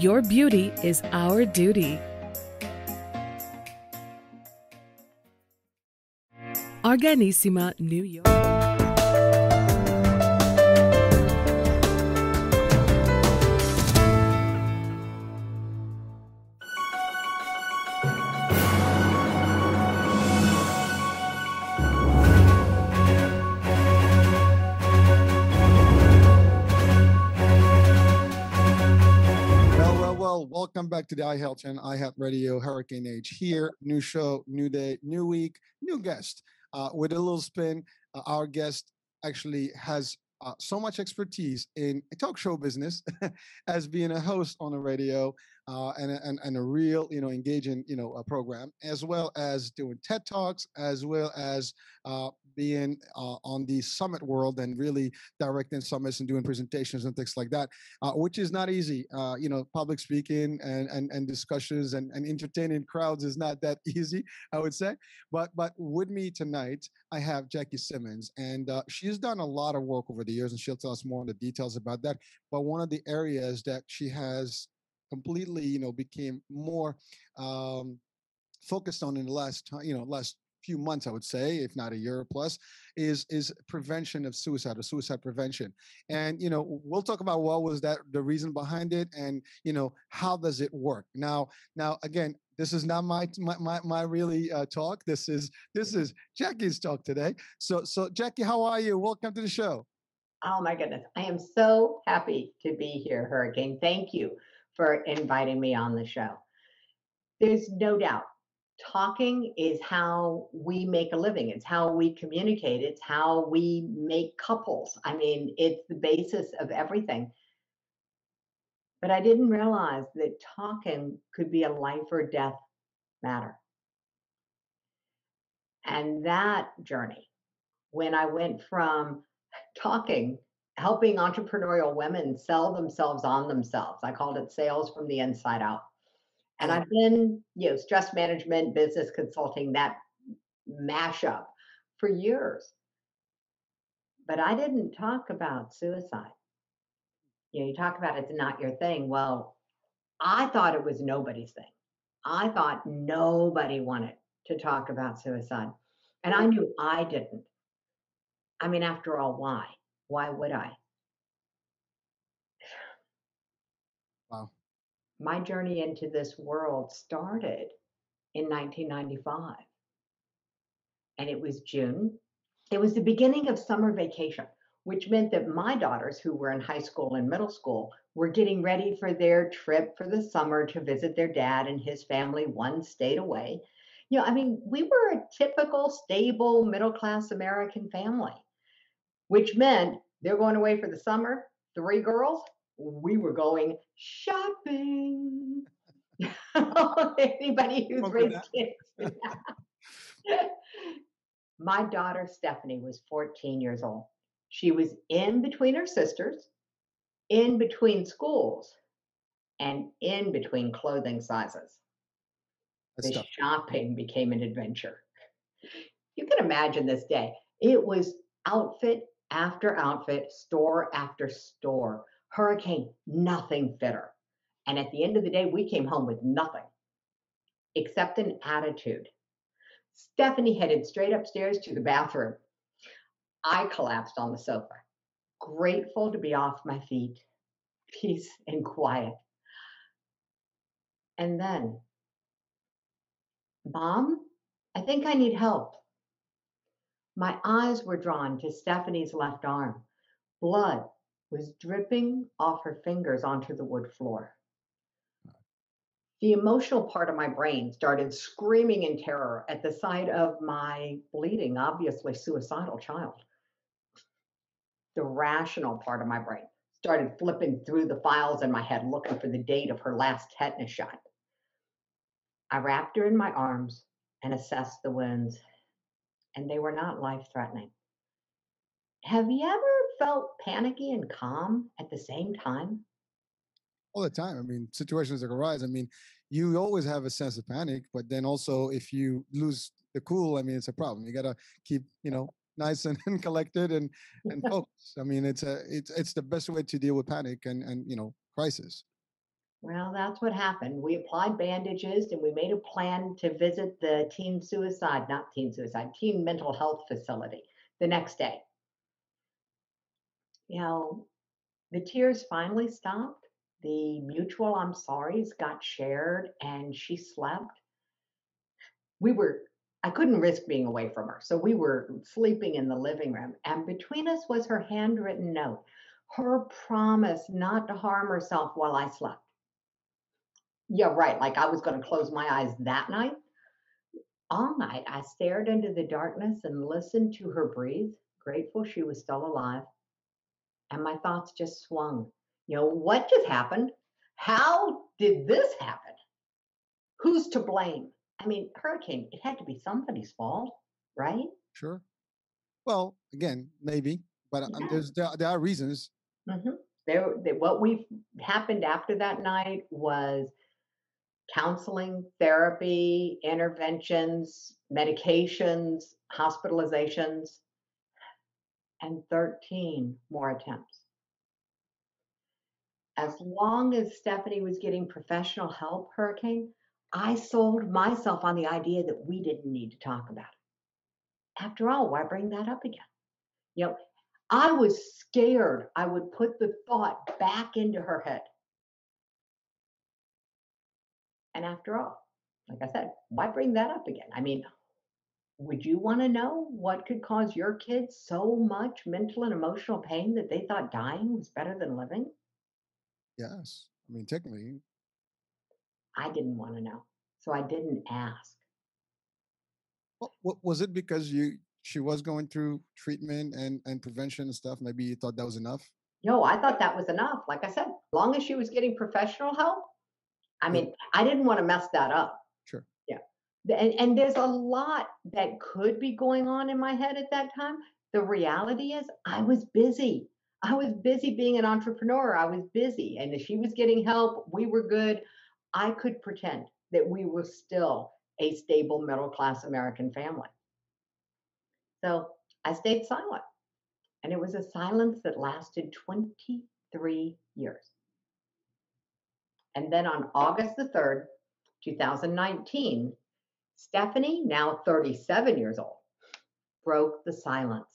Your beauty is our duty. Arganissima, New York. Welcome back to the iHealth and iHealth Radio Hurricane Age here. New show, new day, new week, new guest. With a little spin, our guest actually has so much expertise in talk show business as being a host on the radio and a real, engaging, program, as well as doing TED Talks, as well as being on the summit world and really directing summits and doing presentations and things like that, which is not easy. Public speaking and discussions and entertaining crowds is not that easy, I would say. But with me tonight, I have Jackie Simmons, and she's done a lot of work over the years, and she'll tell us more on the details about that. But one of the areas that she has completely, became more focused on in the last few months, I would say, if not a year plus, is prevention of suicide or suicide prevention. And, we'll talk about what was that, the reason behind it, and, how does it work? Now, again, this is not my really talk. This is Jackie's talk today. So Jackie, how are you? Welcome to the show. Oh my goodness. I am so happy to be here, Hurricane. Thank you for inviting me on the show. There's no doubt. Talking is how we make a living. It's how we communicate. It's how we make couples. I mean, it's the basis of everything. But I didn't realize that talking could be a life or death matter. And that journey, when I went from talking, helping entrepreneurial women sell themselves on themselves, I called it sales from the inside out. And I've been, stress management, business consulting, that mashup for years. But I didn't talk about suicide. You talk about it's not your thing. Well, I thought it was nobody's thing. I thought nobody wanted to talk about suicide. And I knew I didn't. I mean, after all, why? Why would I? Wow. My journey into this world started in 1995, and it was June. It was the beginning of summer vacation, which meant that my daughters, who were in high school and middle school, were getting ready for their trip for the summer to visit their dad and his family one state away. We were a typical, stable, middle-class American family, which meant they're going away for the summer, 3 girls. We were going shopping. Anybody who's raised kids. My daughter, Stephanie, was 14 years old. She was in between her sisters, in between schools, and in between clothing sizes. The shopping became an adventure. You can imagine this day. It was outfit after outfit, store after store. Hurricane, nothing fitter. And at the end of the day, we came home with nothing except an attitude. Stephanie headed straight upstairs to the bathroom. I collapsed on the sofa, grateful to be off my feet, peace and quiet. And then, Mom, I think I need help. My eyes were drawn to Stephanie's left arm. Blood was dripping off her fingers onto the wood floor. The emotional part of my brain started screaming in terror at the sight of my bleeding, obviously suicidal child. The rational part of my brain started flipping through the files in my head, looking for the date of her last tetanus shot. I wrapped her in my arms and assessed the wounds, and they were not life-threatening. Have you ever felt panicky and calm at the same time? All the time. I mean, situations that arise. I mean, you always have a sense of panic, but then also if you lose the cool, I mean, it's a problem. You got to keep, you know, nice and collected and focused. I mean, it's the best way to deal with panic and, you know, crisis. Well, that's what happened. We applied bandages and we made a plan to visit the teen mental health facility the next day. You know, the tears finally stopped. The mutual I'm sorry's got shared and she slept. I couldn't risk being away from her. So we were sleeping in the living room, and between us was her handwritten note, her promise not to harm herself while I slept. Yeah, right. Like I was going to close my eyes that night. All night, I stared into the darkness and listened to her breathe, grateful she was still alive. And my thoughts just swung. You know, what just happened? How did this happen? Who's to blame? I mean, hurricane, it had to be somebody's fault, right? Sure. Well, again, maybe, but yeah. There are reasons. Mm-hmm. What happened after that night was counseling, therapy, interventions, medications, hospitalizations, and 13 more attempts. As long as Stephanie was getting professional help, Hurricane, I sold myself on the idea that we didn't need to talk about it. After all, why bring that up again? You know, I was scared I would put the thought back into her head. And after all, like I said, why bring that up again? I mean, would you want to know what could cause your kids so much mental and emotional pain that they thought dying was better than living? Yes. I mean, technically. I didn't want to know. So I didn't ask. What was it because she was going through treatment and prevention and stuff? Maybe you thought that was enough? No, I thought that was enough. Like I said, as long as she was getting professional help, I mean, I didn't want to mess that up. Sure. Yeah. And there's a lot that could be going on in my head at that time. The reality is I was busy. I was busy being an entrepreneur. I was busy. And if she was getting help, we were good. I could pretend that we were still a stable middle-class American family. So I stayed silent. And it was a silence that lasted 23 years. And then on August the 3rd, 2019, Stephanie, now 37 years old, broke the silence.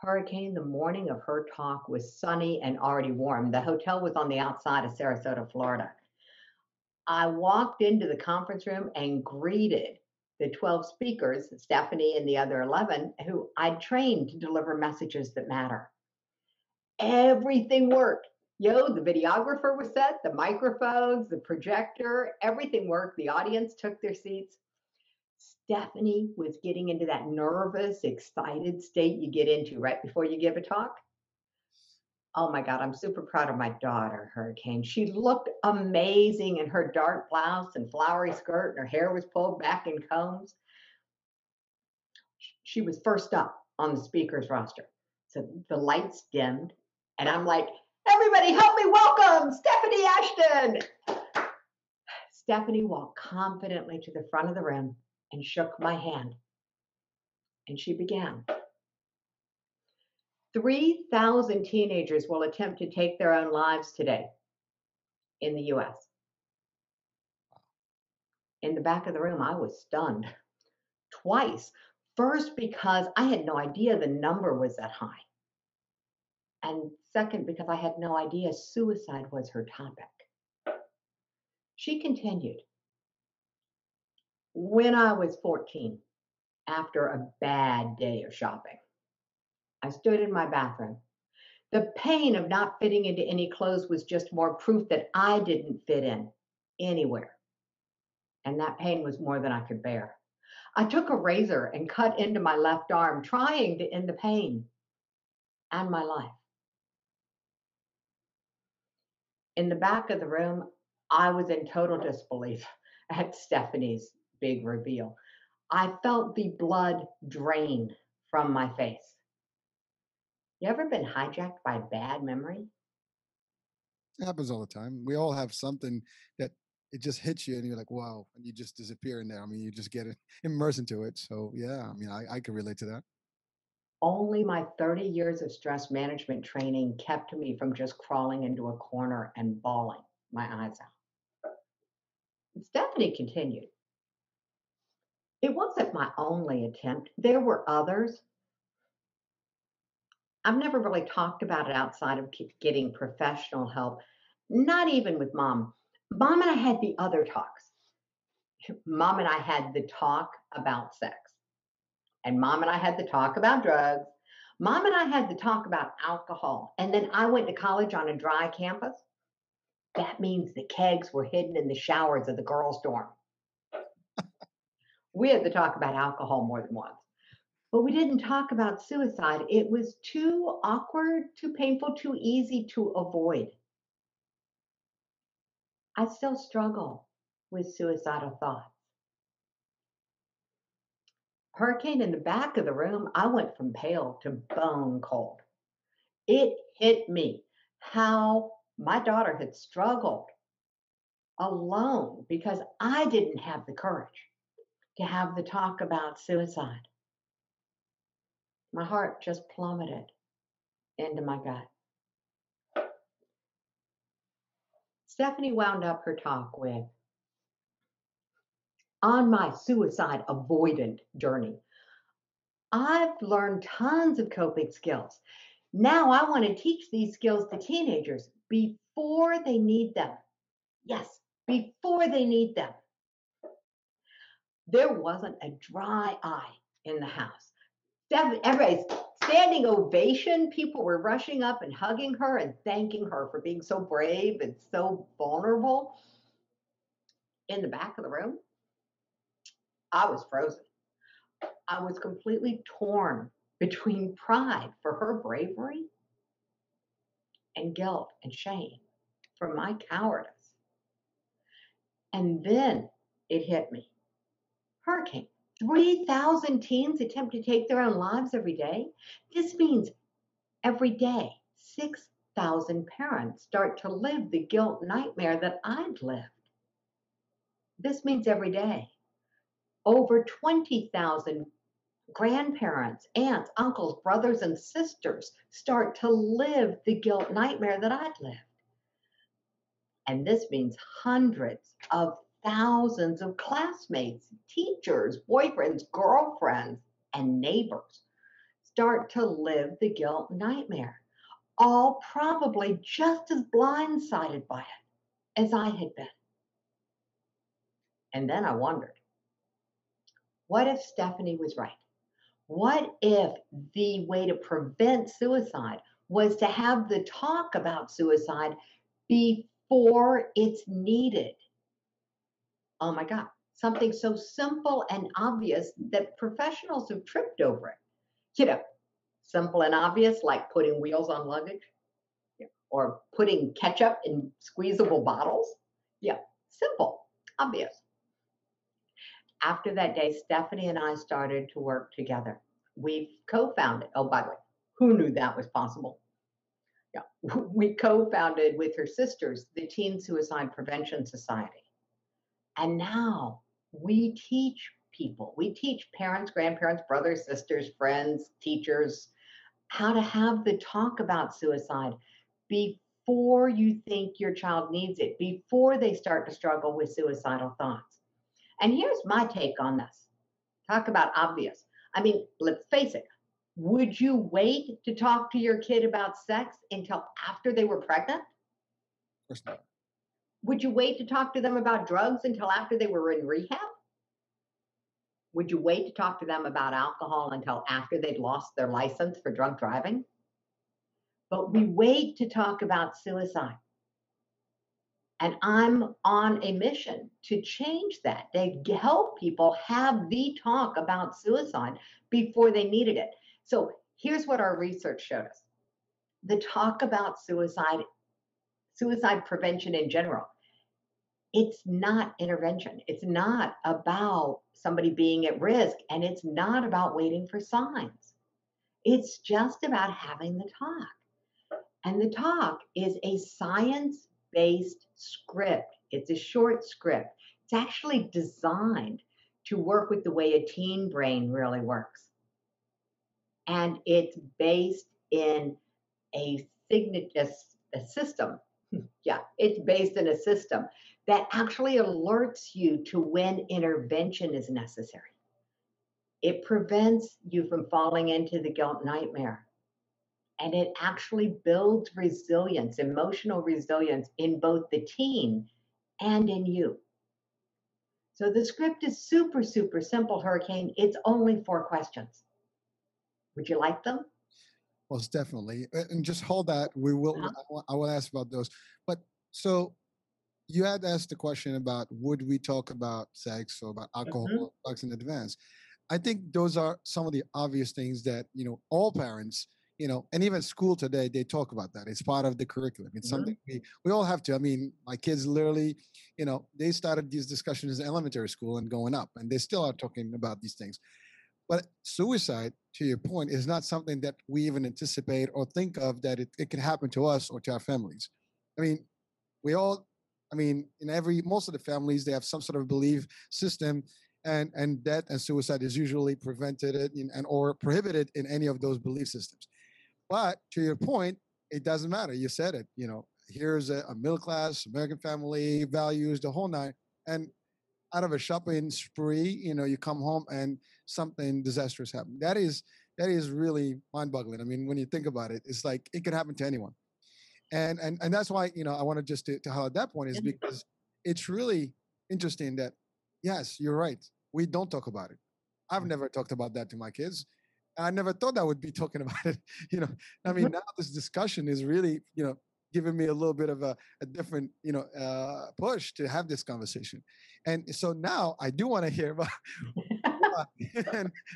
Hurricane, the morning of her talk was sunny and already warm. The hotel was on the outside of Sarasota, Florida. I walked into the conference room and greeted the 12 speakers, Stephanie and the other 11, who I'd trained to deliver messages that matter. Everything worked. Yo, the videographer was set, the microphones, the projector, everything worked. The audience took their seats. Stephanie was getting into that nervous, excited state you get into right before you give a talk. Oh my God, I'm super proud of my daughter, Hurricane. She looked amazing in her dark blouse and flowery skirt, and her hair was pulled back in combs. She was first up on the speaker's roster. So the lights dimmed, and I'm like, everybody help me welcome Stephanie Ashton. Stephanie walked confidently to the front of the room and shook my hand. And she began. 3,000 teenagers will attempt to take their own lives today in the U.S. In the back of the room, I was stunned twice. First, because I had no idea the number was that high. And second, because I had no idea suicide was her topic. She continued. When I was 14, after a bad day of shopping, I stood in my bathroom. The pain of not fitting into any clothes was just more proof that I didn't fit in anywhere. And that pain was more than I could bear. I took a razor and cut into my left arm, trying to end the pain and my life. In the back of the room, I was in total disbelief at Stephanie's big reveal. I felt the blood drain from my face. You ever been hijacked by bad memory? It happens all the time. We all have something that it just hits you and you're like, wow, and you just disappear in there. I mean, you just get immersed into it. So yeah, I mean, I can relate to that. Only my 30 years of stress management training kept me from just crawling into a corner and bawling my eyes out. And Stephanie continued. It wasn't my only attempt. There were others. I've never really talked about it outside of getting professional help, not even with Mom. Mom and I had the other talks. Mom and I had the talk about sex. And Mom and I had the talk about drugs. Mom and I had the talk about alcohol. And then I went to college on a dry campus. That means the kegs were hidden in the showers of the girls' dorm. We had the talk about alcohol more than once. But we didn't talk about suicide. It was too awkward, too painful, too easy to avoid. I still struggle with suicidal thoughts. Hurricane in the back of the room, I went from pale to bone cold. It hit me how my daughter had struggled alone because I didn't have the courage to have the talk about suicide. My heart just plummeted into my gut. Stephanie wound up her talk with, on my suicide avoidant journey, I've learned tons of coping skills. Now I want to teach these skills to teenagers before they need them. Yes, before they need them. There wasn't a dry eye in the house. Everybody's standing ovation. People were rushing up and hugging her and thanking her for being so brave and so vulnerable. In the back of the room, I was frozen. I was completely torn between pride for her bravery and guilt and shame for my cowardice. And then it hit me. Hurricane. 3,000 teens attempt to take their own lives every day. This means every day, 6,000 parents start to live the guilt nightmare that I'd lived. This means every day, over 20,000 grandparents, aunts, uncles, brothers, and sisters start to live the guilt nightmare that I'd lived. And this means hundreds of thousands of classmates, teachers, boyfriends, girlfriends, and neighbors start to live the guilt nightmare, all probably just as blindsided by it as I had been. And then I wondered, what if Stephanie was right? What if the way to prevent suicide was to have the talk about suicide before it's needed? Oh my God, something so simple and obvious that professionals have tripped over it. You know, simple and obvious, like putting wheels on luggage, or putting ketchup in squeezable bottles. Yeah, simple, obvious. After that day, Stephanie and I started to work together. We co-founded, oh, by the way, who knew that was possible? Yeah, we co-founded with her sisters, the Teen Suicide Prevention Society. And now we teach people, we teach parents, grandparents, brothers, sisters, friends, teachers, how to have the talk about suicide before you think your child needs it, before they start to struggle with suicidal thoughts. And here's my take on this. Talk about obvious. I mean, let's face it. Would you wait to talk to your kid about sex until after they were pregnant? Of course not. Would you wait to talk to them about drugs until after they were in rehab? Would you wait to talk to them about alcohol until after they'd lost their license for drunk driving? But we wait to talk about suicide. And I'm on a mission to change that, to help people have the talk about suicide before they needed it. So here's what our research showed us. The talk about suicide suicide prevention in general. It's not intervention. It's not about somebody being at risk, and it's not about waiting for signs. It's just about having the talk. And the talk is a science-based script. It's a short script. It's actually designed to work with the way a teen brain really works. And it's based in a system. Yeah, it's based in a system that actually alerts you to when intervention is necessary. It prevents you from falling into the guilt nightmare. And it actually builds resilience, emotional resilience, in both the teen and in you. So the script is super, super simple, Hurricane. It's only 4 questions. Would you like them? Well, definitely. And just hold that. We will. Yeah. I will ask about those. But so you had asked the question about would we talk about sex or about alcohol or drugs in advance? I think those are some of the obvious things that, you know, all parents, you know, and even school today, they talk about that. It's part of the curriculum. It's something we all have to. I mean, my kids literally, you know, they started these discussions in elementary school and going up, and they still are talking about these things. But suicide, to your point, is not something that we even anticipate or think of, that it can happen to us or to our families. I mean, most of the families, they have some sort of belief system, and death and suicide is usually prevented or prohibited in any of those belief systems. But to your point, it doesn't matter. You said it, you know, here's a middle-class American family, values, the whole nine. And out of a shopping spree, you know, you come home and something disastrous happened. That is really mind-boggling. I mean, when you think about it, it's like it could happen to anyone. And that's why, you know, I wanted just to highlight that point, is because it's really interesting that, yes, you're right, we don't talk about it. I've never talked about that to my kids. I never thought I would be talking about it. You know, I mean, now this discussion is really, you know, giving me a little bit of a different, you know, push to have this conversation. And so now I do want to hear about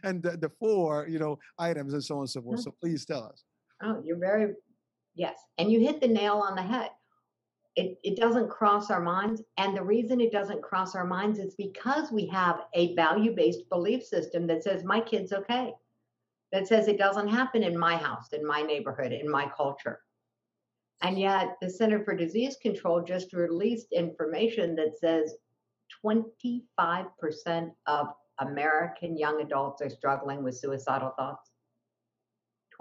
and the 4, you know, items and so on and so forth. So please tell us. Oh, you're very, yes. And you hit the nail on the head. It doesn't cross our minds. And the reason it doesn't cross our minds is because we have a value-based belief system that says my kid's okay, that says it doesn't happen in my house, in my neighborhood, in my culture. And yet the Center for Disease Control just released information that says 25% of American young adults are struggling with suicidal thoughts.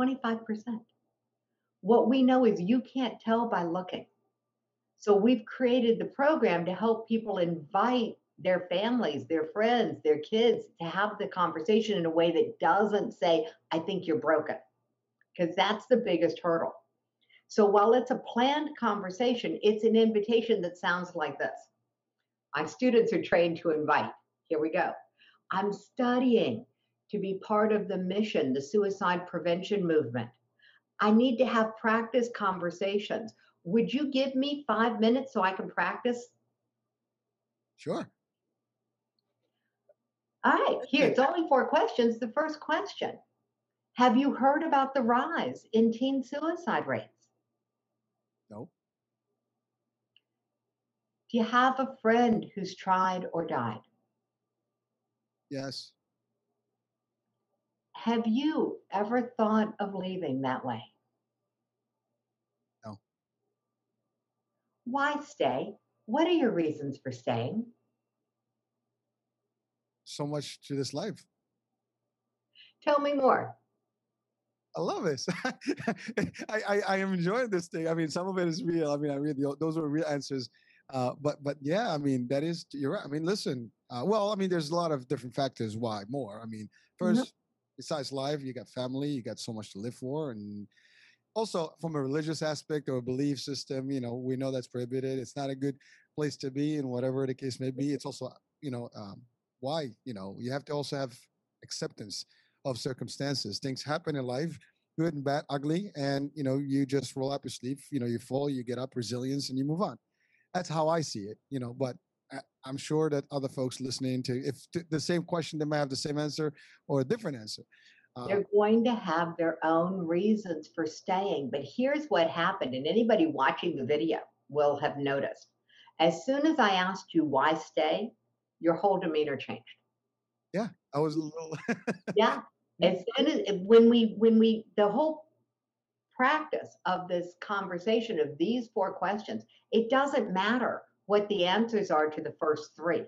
25%. What we know is you can't tell by looking. So we've created the program to help people invite their families, their friends, their kids to have the conversation in a way that doesn't say, I think you're broken, because that's the biggest hurdle. So while it's a planned conversation, it's an invitation that sounds like this. My students are trained to invite. Here we go. I'm studying to be part of the mission, the suicide prevention movement. I need to have practice conversations. Would you give me 5 minutes so I can practice? Sure. All right, here, it's only 4 questions. The first question, have you heard about the rise in teen suicide rates? No. Do you have a friend who's tried or died? Yes. Have you ever thought of leaving that way? Why stay? What are your reasons for staying? So much to this life. Tell me more. I love this. I am enjoying this thing. I mean, some of it is real. I mean, I read those are real answers. But yeah, I mean, that is, you're right. I mean, listen, well, I mean, there's a lot of different factors why more. I mean, first, besides life, you got family, you got so much to live for, and also, from a religious aspect or a belief system, you know, we know that's prohibited. It's not a good place to be, and whatever the case may be. It's also, you know, why, you know, you have to also have acceptance of circumstances. Things happen in life, good and bad, ugly, and, you know, you just roll up your sleeve, you know, you fall, you get up, resilience, and you move on. That's how I see it, you know, but I'm sure that other folks listening to, if the same question, they might have the same answer or a different answer. They're going to have their own reasons for staying. But here's what happened. And anybody watching the video, will have noticed. As soon as I asked you why stay, your whole demeanor changed. Yeah, I was a little. Yeah, as soon as when we the whole practice of this conversation of these four questions, it doesn't matter what the answers are to the first three.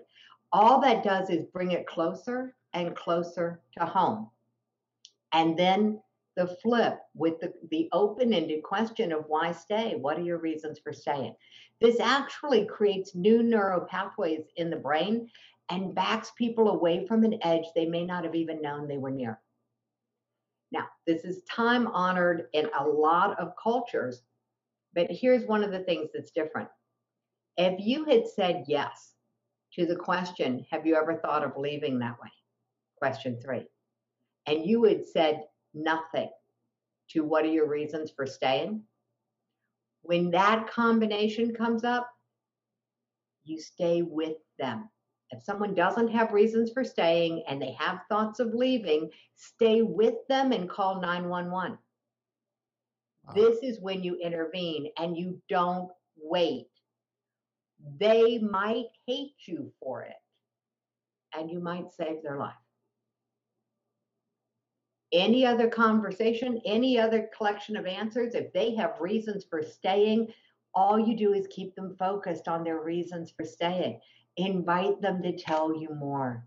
All that does is bring it closer and closer to home. And then the flip with the open-ended question of why stay? What are your reasons for staying? This actually creates new neural pathways in the brain and backs people away from an edge they may not have even known they were near. Now, this is time-honored in a lot of cultures, but here's one of the things that's different. If you had said yes to the question, have you ever thought of leaving that way? Question three. And you had said nothing to what are your reasons for staying? When that combination comes up, you stay with them. If someone doesn't have reasons for staying and they have thoughts of leaving, stay with them and call 911. Wow. This is when you intervene and you don't wait. They might hate you for it, and you might save their life. Any other conversation, any other collection of answers, if they have reasons for staying, all you do is keep them focused on their reasons for staying. Invite them to tell you more.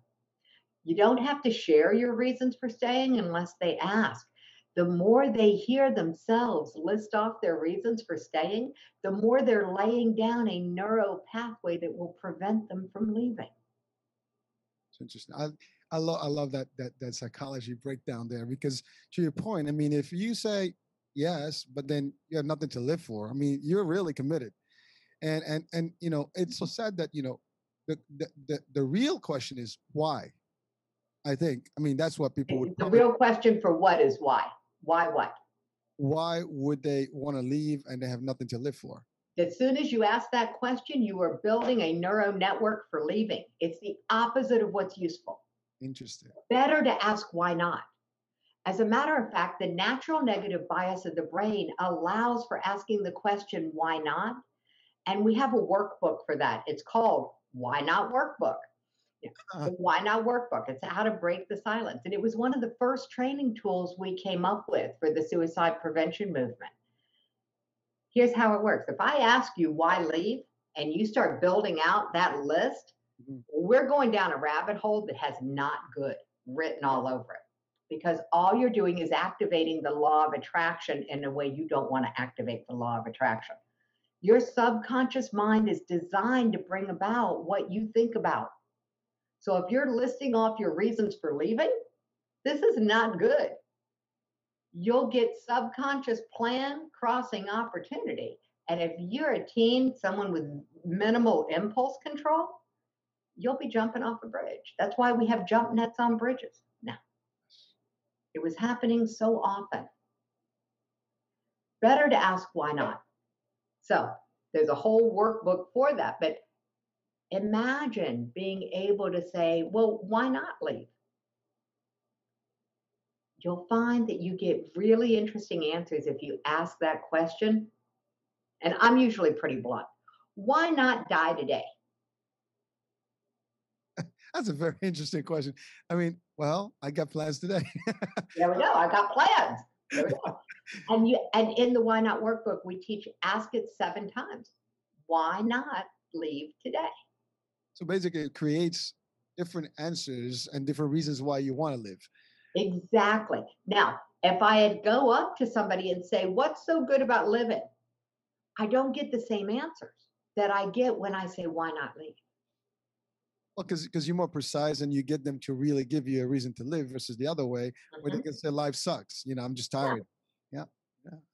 You don't have to share your reasons for staying unless they ask. The more they hear themselves list off their reasons for staying, the more they're laying down a neuro pathway that will prevent them from leaving. It's interesting. I love that psychology breakdown there, because to your point, I mean, if you say yes, but then you have nothing to live for, I mean, you're really committed. And you know, it's so sad that, you know, the real question is why, I think. I mean, that's what people would. The real question for what is why? Why what? Why would they want to leave and they have nothing to live for? As soon as you ask that question, you are building a neuro network for leaving. It's the opposite of what's useful. Interesting. Better to ask why not. As a matter of fact, the natural negative bias of the brain allows for asking the question, why not? And we have a workbook for that. It's called Why Not Workbook. Yeah. Why Not Workbook? It's how to break the silence. And it was one of the first training tools we came up with for the suicide prevention movement. Here's how it works. If I ask you why leave and you start building out that list, we're going down a rabbit hole that has not good written all over it, because all you're doing is activating the law of attraction in a way you don't want to activate the law of attraction. Your subconscious mind is designed to bring about what you think about. So if you're listing off your reasons for leaving, this is not good. You'll get subconscious plan crossing opportunity. And if you're a teen, someone with minimal impulse control, you'll be jumping off a bridge. That's why we have jump nets on bridges now. It was happening so often. Better to ask why not. So there's a whole workbook for that. But imagine being able to say, well, why not leave? You'll find that you get really interesting answers if you ask that question. And I'm usually pretty blunt. Why not die today? That's a very interesting question. I mean, well, I got plans today. There we go. I got plans. There we go. And in the Why Not Workbook, we teach ask it 7 times. Why not leave today? So basically, it creates different answers and different reasons why you want to live. Exactly. Now, if I had go up to somebody and say, what's so good about living? I don't get the same answers that I get when I say, why not leave? Well, because you're more precise and you get them to really give you a reason to live versus the other way, where they can say life sucks. You know, I'm just tired. Yeah.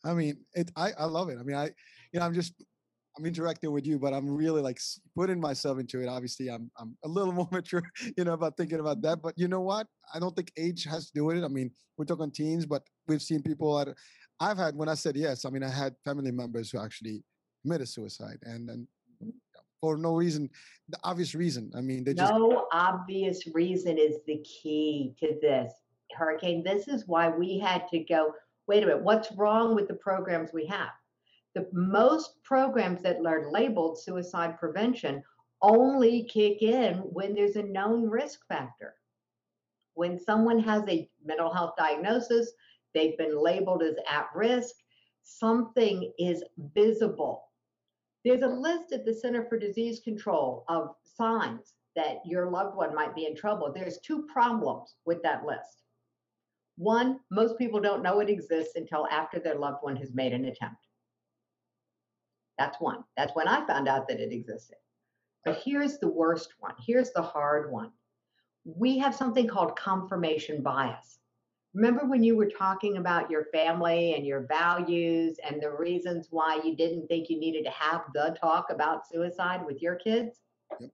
I mean, I love it. I mean, I'm interacting with you, but I'm really like putting myself into it. Obviously, I'm a little more mature, you know, about thinking about that. But you know what? I don't think age has to do with it. I mean, we're talking teens, but we've seen people. When I said yes, I mean, I had family members who actually committed suicide, and for no reason, the obvious reason. I mean, no obvious reason is the key to this, Hurricane. This is why we had to go, wait a minute, what's wrong with the programs we have? The most programs that are labeled suicide prevention only kick in when there's a known risk factor. When someone has a mental health diagnosis, they've been labeled as at risk, something is visible. There's a list at the Center for Disease Control of signs that your loved one might be in trouble. There's two problems with that list. One, most people don't know it exists until after their loved one has made an attempt. That's one. That's when I found out that it existed. But here's the worst one. Here's the hard one. We have something called confirmation bias. Remember when you were talking about your family and your values and the reasons why you didn't think you needed to have the talk about suicide with your kids? Yep.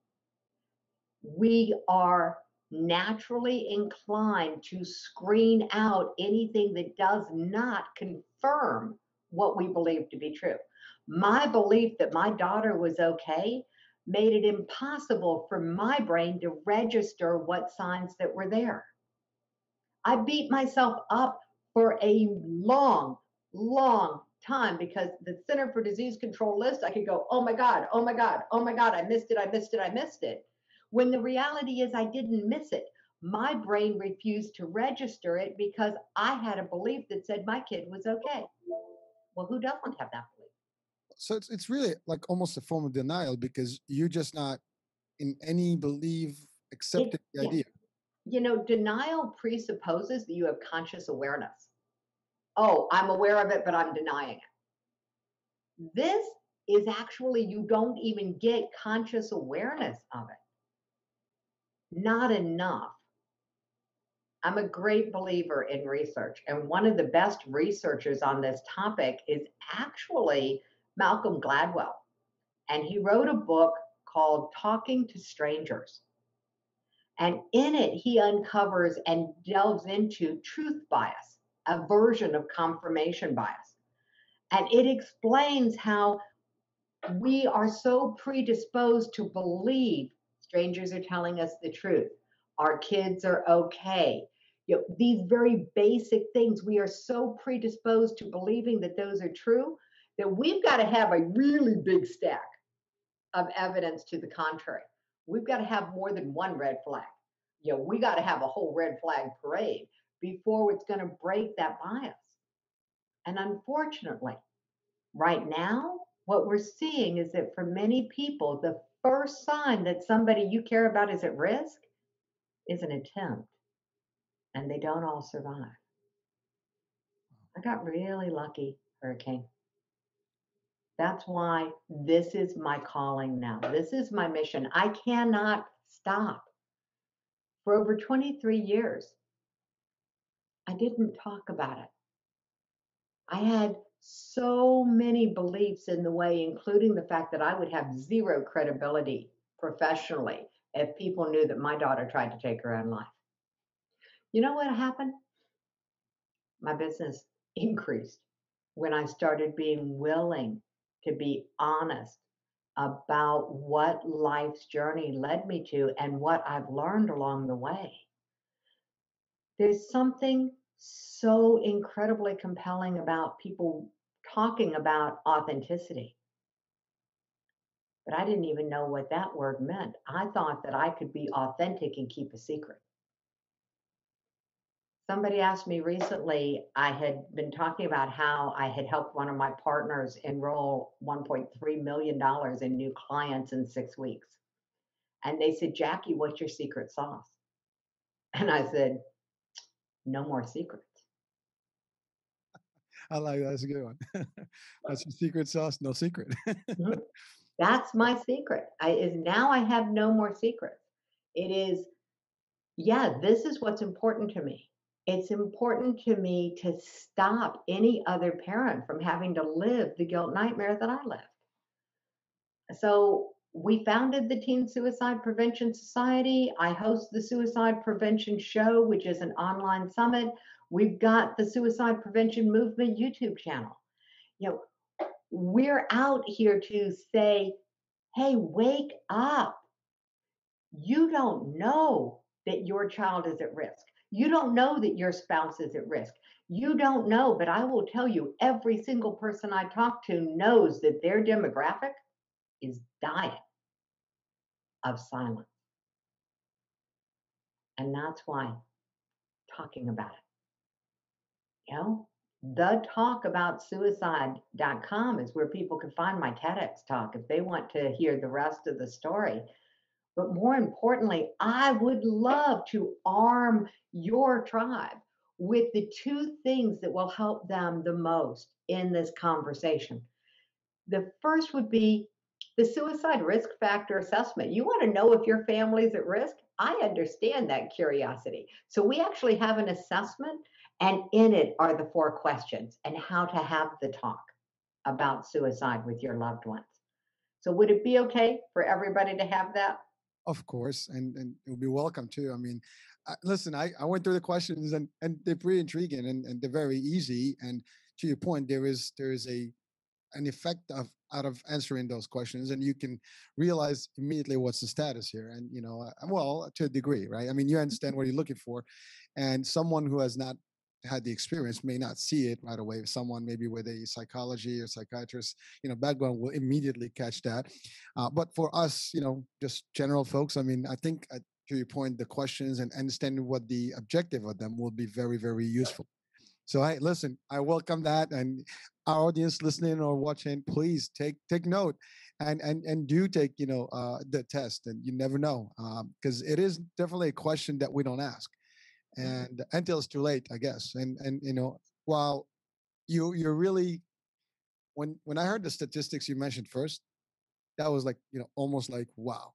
We are naturally inclined to screen out anything that does not confirm what we believe to be true. My belief that my daughter was okay made it impossible for my brain to register what signs that were there. I beat myself up for a long, long time because the Center for Disease Control list, I could go, oh my God, oh my God, oh my God, I missed it, I missed it, I missed it. When the reality is I didn't miss it. My brain refused to register it because I had a belief that said my kid was okay. Well, who doesn't have that belief? So it's really like almost a form of denial because you're just not in any belief accepting the idea. You know, denial presupposes that you have conscious awareness. Oh, I'm aware of it, but I'm denying it. This is actually, you don't even get conscious awareness of it. Not enough. I'm a great believer in research. And one of the best researchers on this topic is actually Malcolm Gladwell, and he wrote a book called Talking to Strangers. And in it, he uncovers and delves into truth bias, a version of confirmation bias. And it explains how we are so predisposed to believe strangers are telling us the truth. Our kids are okay. You know, these very basic things, we are so predisposed to believing that those are true that we've got to have a really big stack of evidence to the contrary. We've got to have more than one red flag. You know, we got to have a whole red flag parade before it's going to break that bias. And unfortunately, right now, what we're seeing is that for many people, the first sign that somebody you care about is at risk is an attempt, and they don't all survive. I got really lucky, Hurricane. That's why this is my calling now. This is my mission. I cannot stop. For over 23 years, I didn't talk about it. I had so many beliefs in the way, including the fact that I would have zero credibility professionally if people knew that my daughter tried to take her own life. You know what happened? My business increased when I started being willing to be honest about what life's journey led me to and what I've learned along the way. There's something so incredibly compelling about people talking about authenticity. But I didn't even know what that word meant. I thought that I could be authentic and keep a secret. Somebody asked me recently, I had been talking about how I had helped one of my partners enroll $1.3 million in new clients in 6 weeks. And they said, Jackie, what's your secret sauce? And I said, no more secrets. I like that. That's a good one. That's your secret sauce, no secret. Mm-hmm. That's my secret. Now I have no more secrets. It is, yeah, this is what's important to me. It's important to me to stop any other parent from having to live the guilt nightmare that I lived. So we founded the Teen Suicide Prevention Society. I host the Suicide Prevention Show, which is an online summit. We've got the Suicide Prevention Movement YouTube channel. You know, we're out here to say, hey, wake up. You don't know that your child is at risk. You don't know that your spouse is at risk. You don't know, but I will tell you, every single person I talk to knows that their demographic is dying of silence. And that's why talking about it. You know, TheTalkAboutSuicide.com is where people can find my TEDx talk if they want to hear the rest of the story. But more importantly, I would love to arm your tribe with the two things that will help them the most in this conversation. The first would be the suicide risk factor assessment. You want to know if your family's at risk? I understand that curiosity. So we actually have an assessment, and in it are the 4 questions and how to have the talk about suicide with your loved ones. So would it be okay for everybody to have that? Of course, and it will be welcome too. I mean, listen, I went through the questions, and they're pretty intriguing, and they're very easy. And to your point, there is an effect out of answering those questions, and you can realize immediately what's the status here. And you know, well, to a degree, right? I mean, you understand what you're looking for, and someone who has not had the experience may not see it right away. Someone maybe with a psychology or psychiatrist, you know, background will immediately catch that. But for us, you know, just general folks, I mean, I think to your point, the questions and understanding what the objective of them will be very, very useful. So hey, listen, I welcome that, and our audience listening or watching, please take note, and do take, you know, the test. And you never know, because it is definitely a question that we don't ask. And until it's too late, I guess. And you know, while you're really, when I heard the statistics you mentioned first, that was like, you know, almost like, wow,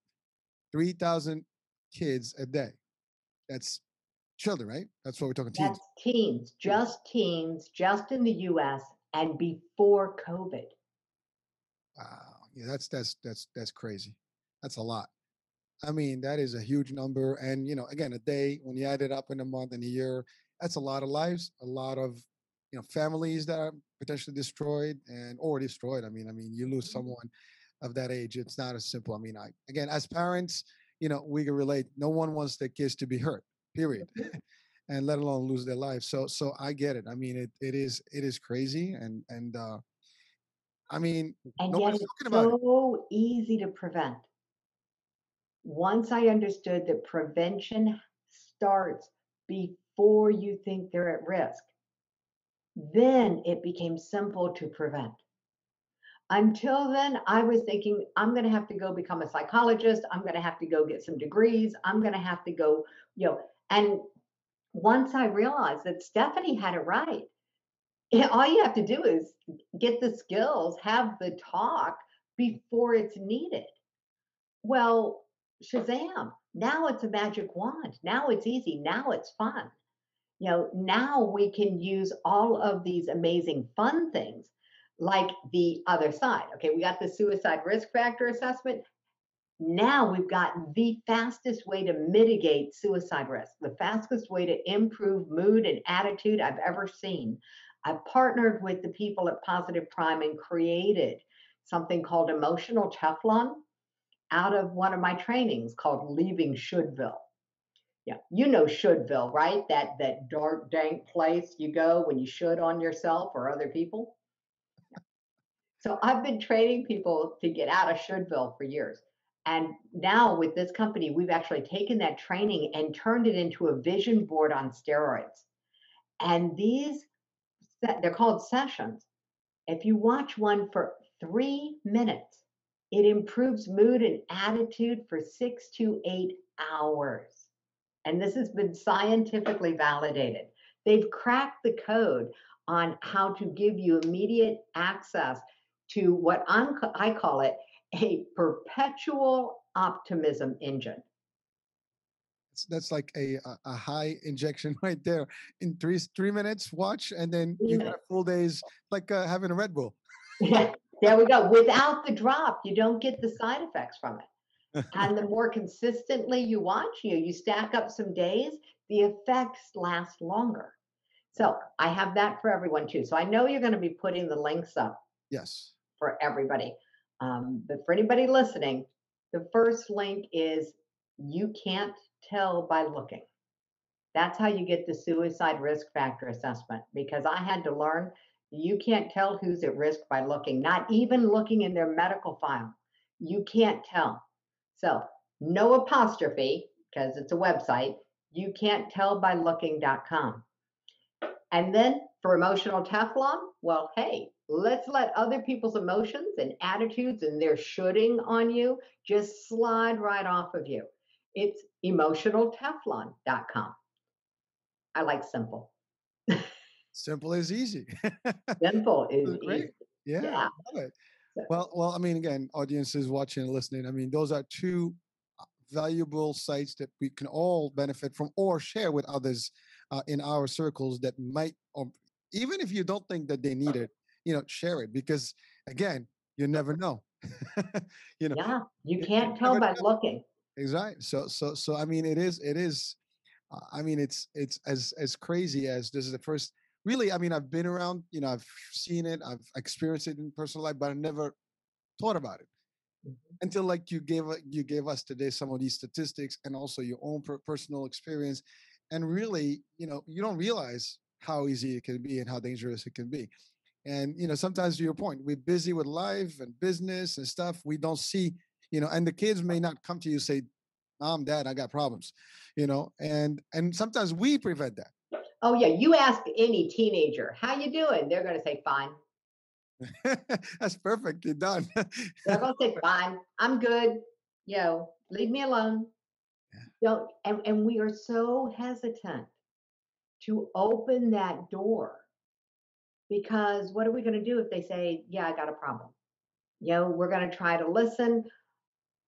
3,000 kids a day. That's children, right? That's what we're talking. That's teens, just in the U.S. and before COVID. Wow, yeah, that's crazy. That's a lot. I mean, that is a huge number. And, you know, again, a day, when you add it up in a month and a year, that's a lot of lives, a lot of, you know, families that are potentially destroyed or destroyed. I mean, you lose someone of that age. It's not as simple. I mean, again, as parents, you know, we can relate. No one wants their kids to be hurt, period. And let alone lose their life. So I get it. I mean, it is crazy. And I mean, and nobody's talking about it. It's so easy to prevent. Once I understood that prevention starts before you think they're at risk, then it became simple to prevent. Until then, I was thinking, I'm going to have to go become a psychologist. I'm going to have to go get some degrees. I'm going to have to go, you know. And once I realized that Stephanie had it right, all you have to do is get the skills, have the talk before it's needed. Well, Shazam, now it's a magic wand. Now it's easy. Now it's fun. You know, now we can use all of these amazing fun things like the other side. Okay, we got the suicide risk factor assessment. Now we've got the fastest way to mitigate suicide risk, the fastest way to improve mood and attitude I've ever seen. I partnered with the people at Positive Prime and created something called Emotional Teflon out of one of my trainings called Leaving Shouldville. Yeah, you know Shouldville, right? That dark, dank place you go when you should on yourself or other people. So I've been training people to get out of Shouldville for years. And now with this company, we've actually taken that training and turned it into a vision board on steroids. And these, they're called sessions. If you watch one for 3 minutes, it improves mood and attitude for 6 to 8 hours. And this has been scientifically validated. They've cracked the code on how to give you immediate access to what I call it a perpetual optimism engine. That's like a high injection right there. In three minutes, watch, and then you got a full day's, like having a Red Bull. There we go. Without the drop, you don't get the side effects from it. And the more consistently you watch, you stack up some days, the effects last longer. So I have that for everyone too. So I know you're going to be putting the links up. Yes. For everybody. But for anybody listening, the first link is You Can't Tell by Looking. That's how you get the suicide risk factor assessment, because I had to learn you can't tell who's at risk by looking, not even looking in their medical file. You can't tell. So no apostrophe, because it's a website, you can't tell by looking.com. And then for emotional Teflon, well, hey, let's let other people's emotions and attitudes and their shoulding on you just slide right off of you. It's emotionalteflon.com. I like simple. Simple is easy. Simple is great. Easy. Yeah. I love it. Well, I mean, again, audiences watching and listening, I mean, those are two valuable sites that we can all benefit from or share with others in our circles that might, or even if you don't think that they need it, you know, share it, because again, you never know. You know. Yeah, you can't tell by looking. Exactly. So I mean, it is. I mean, it's as crazy as this is the first. Really, I mean, I've been around, you know, I've seen it, I've experienced it in personal life, but I never thought about it until like you gave us today some of these statistics and also your own personal experience, and really, you know, you don't realize how easy it can be and how dangerous it can be, and you know, sometimes to your point, we're busy with life and business and stuff, we don't see, you know, and the kids may not come to you and say, "Mom, Dad, I got problems," you know, and sometimes we prevent that. Oh, yeah. You ask any teenager, "How you doing?" They're going to say, "Fine." That's perfect. You're done. They're going to say, "Fine. I'm good. You know, leave me alone." Yeah. Don't. And we are so hesitant to open that door, because what are we going to do if they say, "Yeah, I got a problem"? You know, we're going to try to listen.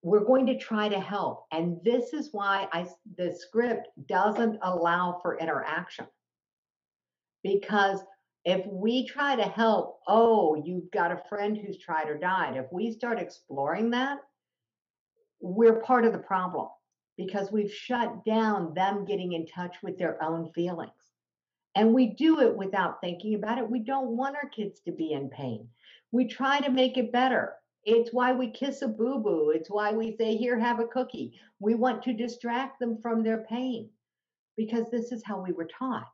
We're going to try to help. And this is why the script doesn't allow for interaction. Because if we try to help, oh, you've got a friend who's tried or died. If we start exploring that, we're part of the problem, because we've shut down them getting in touch with their own feelings. And we do it without thinking about it. We don't want our kids to be in pain. We try to make it better. It's why we kiss a boo-boo. It's why we say, "Here, have a cookie." We want to distract them from their pain, because this is how we were taught.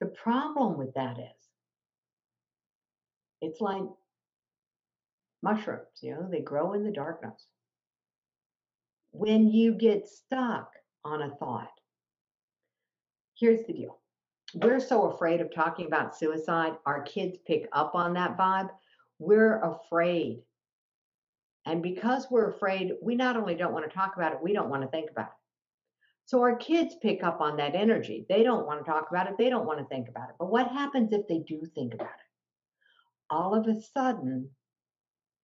The problem with that is it's like mushrooms, you know, they grow in the darkness. When you get stuck on a thought, here's the deal. We're so afraid of talking about suicide. Our kids pick up on that vibe. We're afraid. And because we're afraid, we not only don't want to talk about it, we don't want to think about it. So our kids pick up on that energy. They don't want to talk about it. They don't want to think about it. But what happens if they do think about it? All of a sudden,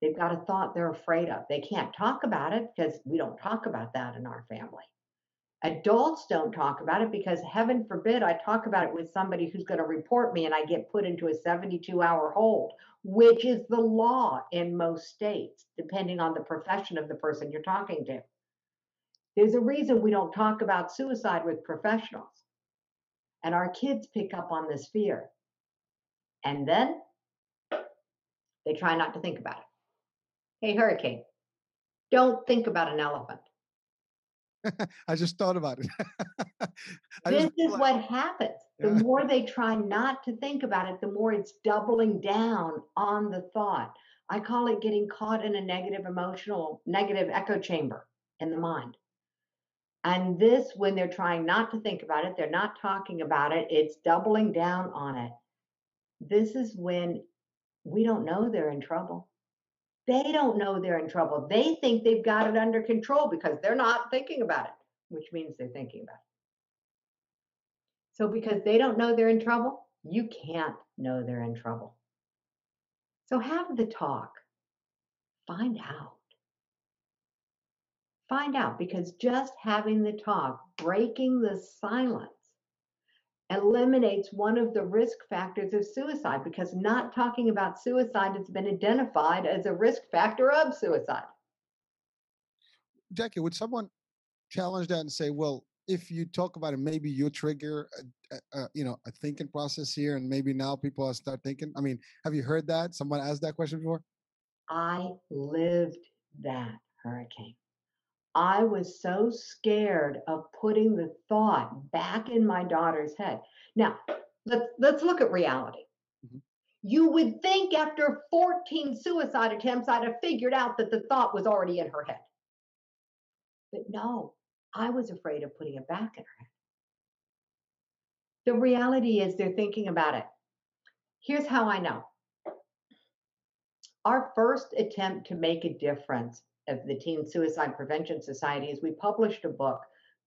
they've got a thought they're afraid of. They can't talk about it because we don't talk about that in our family. Adults don't talk about it because heaven forbid I talk about it with somebody who's going to report me and I get put into a 72-hour hold, which is the law in most states, depending on the profession of the person you're talking to. There's a reason we don't talk about suicide with professionals. And our kids pick up on this fear. And then they try not to think about it. Hey, hurricane, don't think about an elephant. I just thought about it. This is what happens. The more they try not to think about it, the more it's doubling down on the thought. I call it getting caught in a negative echo chamber in the mind. And this, when they're trying not to think about it, they're not talking about it, it's doubling down on it. This is when we don't know they're in trouble. They don't know they're in trouble. They think they've got it under control because they're not thinking about it, which means they're thinking about it. So because they don't know they're in trouble, you can't know they're in trouble. So have the talk. Find out. Find out, because just having the talk, breaking the silence, eliminates one of the risk factors of suicide, because not talking about suicide has been identified as a risk factor of suicide. Jackie, would someone challenge that and say, well, if you talk about it, maybe you trigger a thinking process here, and maybe now people start thinking? I mean, have you heard that? Someone asked that question before? I lived that hurricane. I was so scared of putting the thought back in my daughter's head. Now, let's look at reality. Mm-hmm. You would think after 14 suicide attempts, I'd have figured out that the thought was already in her head. But no, I was afraid of putting it back in her head. The reality is they're thinking about it. Here's how I know. Our first attempt to make a difference of the Teen Suicide Prevention Society is we published a book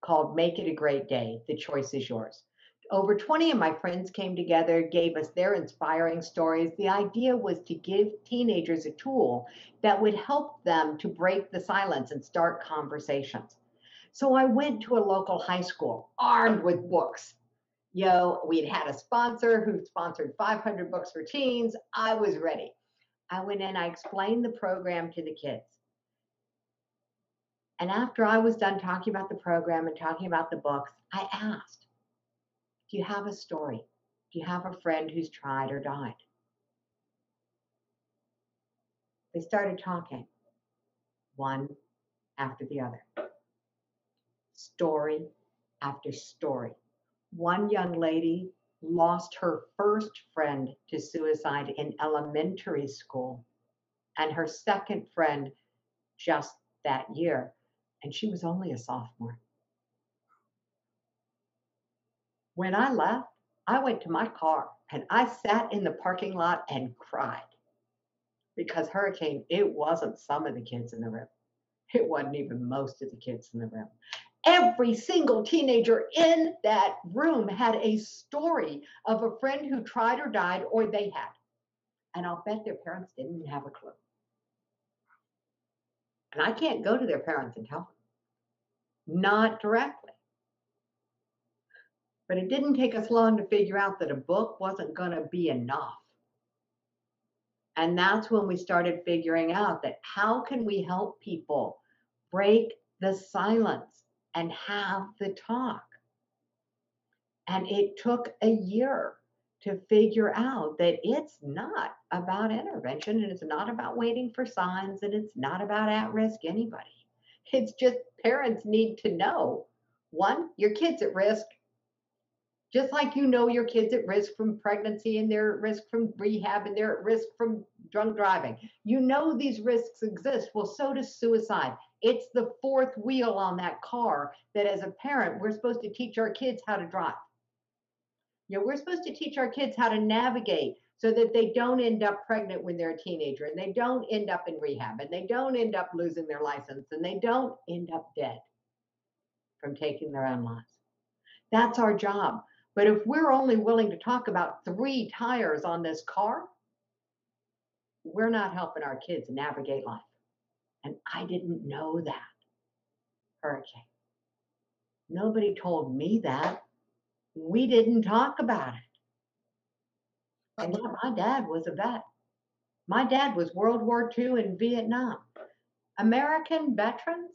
called Make It a Great Day, The Choice is Yours. Over 20 of my friends came together, gave us their inspiring stories. The idea was to give teenagers a tool that would help them to break the silence and start conversations. So I went to a local high school armed with books. We'd had a sponsor who sponsored 500 books for teens. I was ready. I went in, I explained the program to the kids. And after I was done talking about the program and talking about the books, I asked, do you have a story? Do you have a friend who's tried or died? They started talking, one after the other. Story after story. One young lady lost her first friend to suicide in elementary school, and her second friend just that year, and she was only a sophomore. When I left, I went to my car and I sat in the parking lot and cried because hurricane, it wasn't some of the kids in the room. It wasn't even most of the kids in the room. Every single teenager in that room had a story of a friend who tried or died, or they had. And I'll bet their parents didn't have a clue. And I can't go to their parents and tell them, not directly. But it didn't take us long to figure out that a book wasn't going to be enough. And that's when we started figuring out that how can we help people break the silence and have the talk? And it took a year to figure out that it's not about intervention, and it's not about waiting for signs, and it's not about at-risk anybody. It's just parents need to know, one, your kid's at risk, just like you know your kid's at risk from pregnancy, and they're at risk from rehab, and they're at risk from drunk driving. You know these risks exist. Well, so does suicide. It's the fourth wheel on that car that as a parent, we're supposed to teach our kids how to drive. We're supposed to teach our kids how to navigate so that they don't end up pregnant when they're a teenager, and they don't end up in rehab, and they don't end up losing their license, and they don't end up dead from taking their own lives. That's our job. But if we're only willing to talk about 3 tires on this car, we're not helping our kids navigate life. And I didn't know that. Hurricane. Nobody told me that. We didn't talk about it. And my dad was a vet. My dad was World War II in Vietnam. American veterans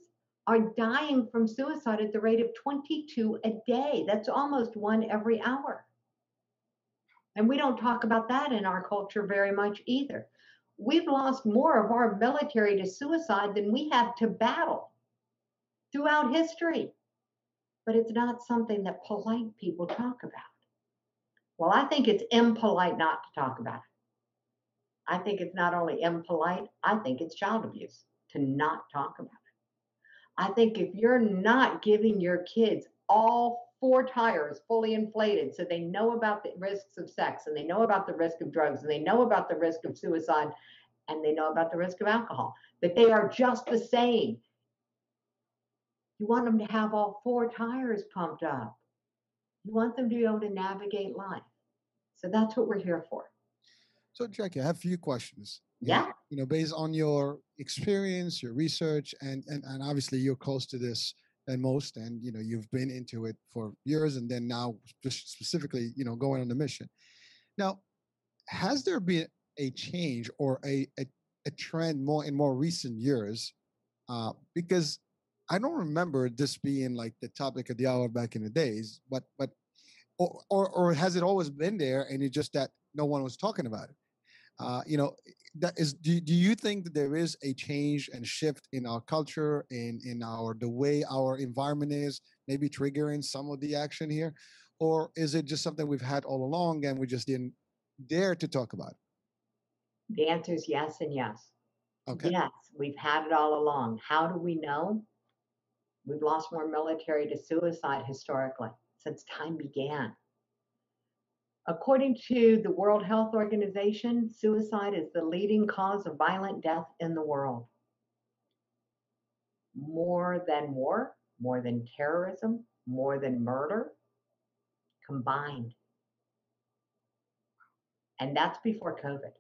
are dying from suicide at the rate of 22 a day. That's almost 1 every hour. And we don't talk about that in our culture very much either. We've lost more of our military to suicide than we have to battle throughout history. But it's not something that polite people talk about. Well, I think it's impolite not to talk about it. I think it's not only impolite, I think it's child abuse to not talk about it. I think if you're not giving your kids all 4 tires fully inflated so they know about the risks of sex, and they know about the risk of drugs, and they know about the risk of suicide, and they know about the risk of alcohol, that they are just the same. You want them to have all 4 tires pumped up. You want them to be able to navigate life. So that's what we're here for. So Jackie, I have a few questions. Yeah. You know, based on your experience, your research, and obviously you're close to this than most, and you know, you've been into it for years, and then now just specifically, you know, going on the mission. Now, has there been a change or a trend more in more recent years? Because I don't remember this being like the topic of the hour back in the days, but or has it always been there and it's just that no one was talking about it? You know, that is, do you think that there is a change and shift in our culture, in our, the way our environment is maybe triggering some of the action here? Or is it just something we've had all along and we just didn't dare to talk about it? The answer is yes and yes. Okay. Yes, we've had it all along. How do we know? We've lost more military to suicide historically since time began. According to the World Health Organization, suicide is the leading cause of violent death in the world. More than war, more than terrorism, more than murder, combined. And that's before COVID.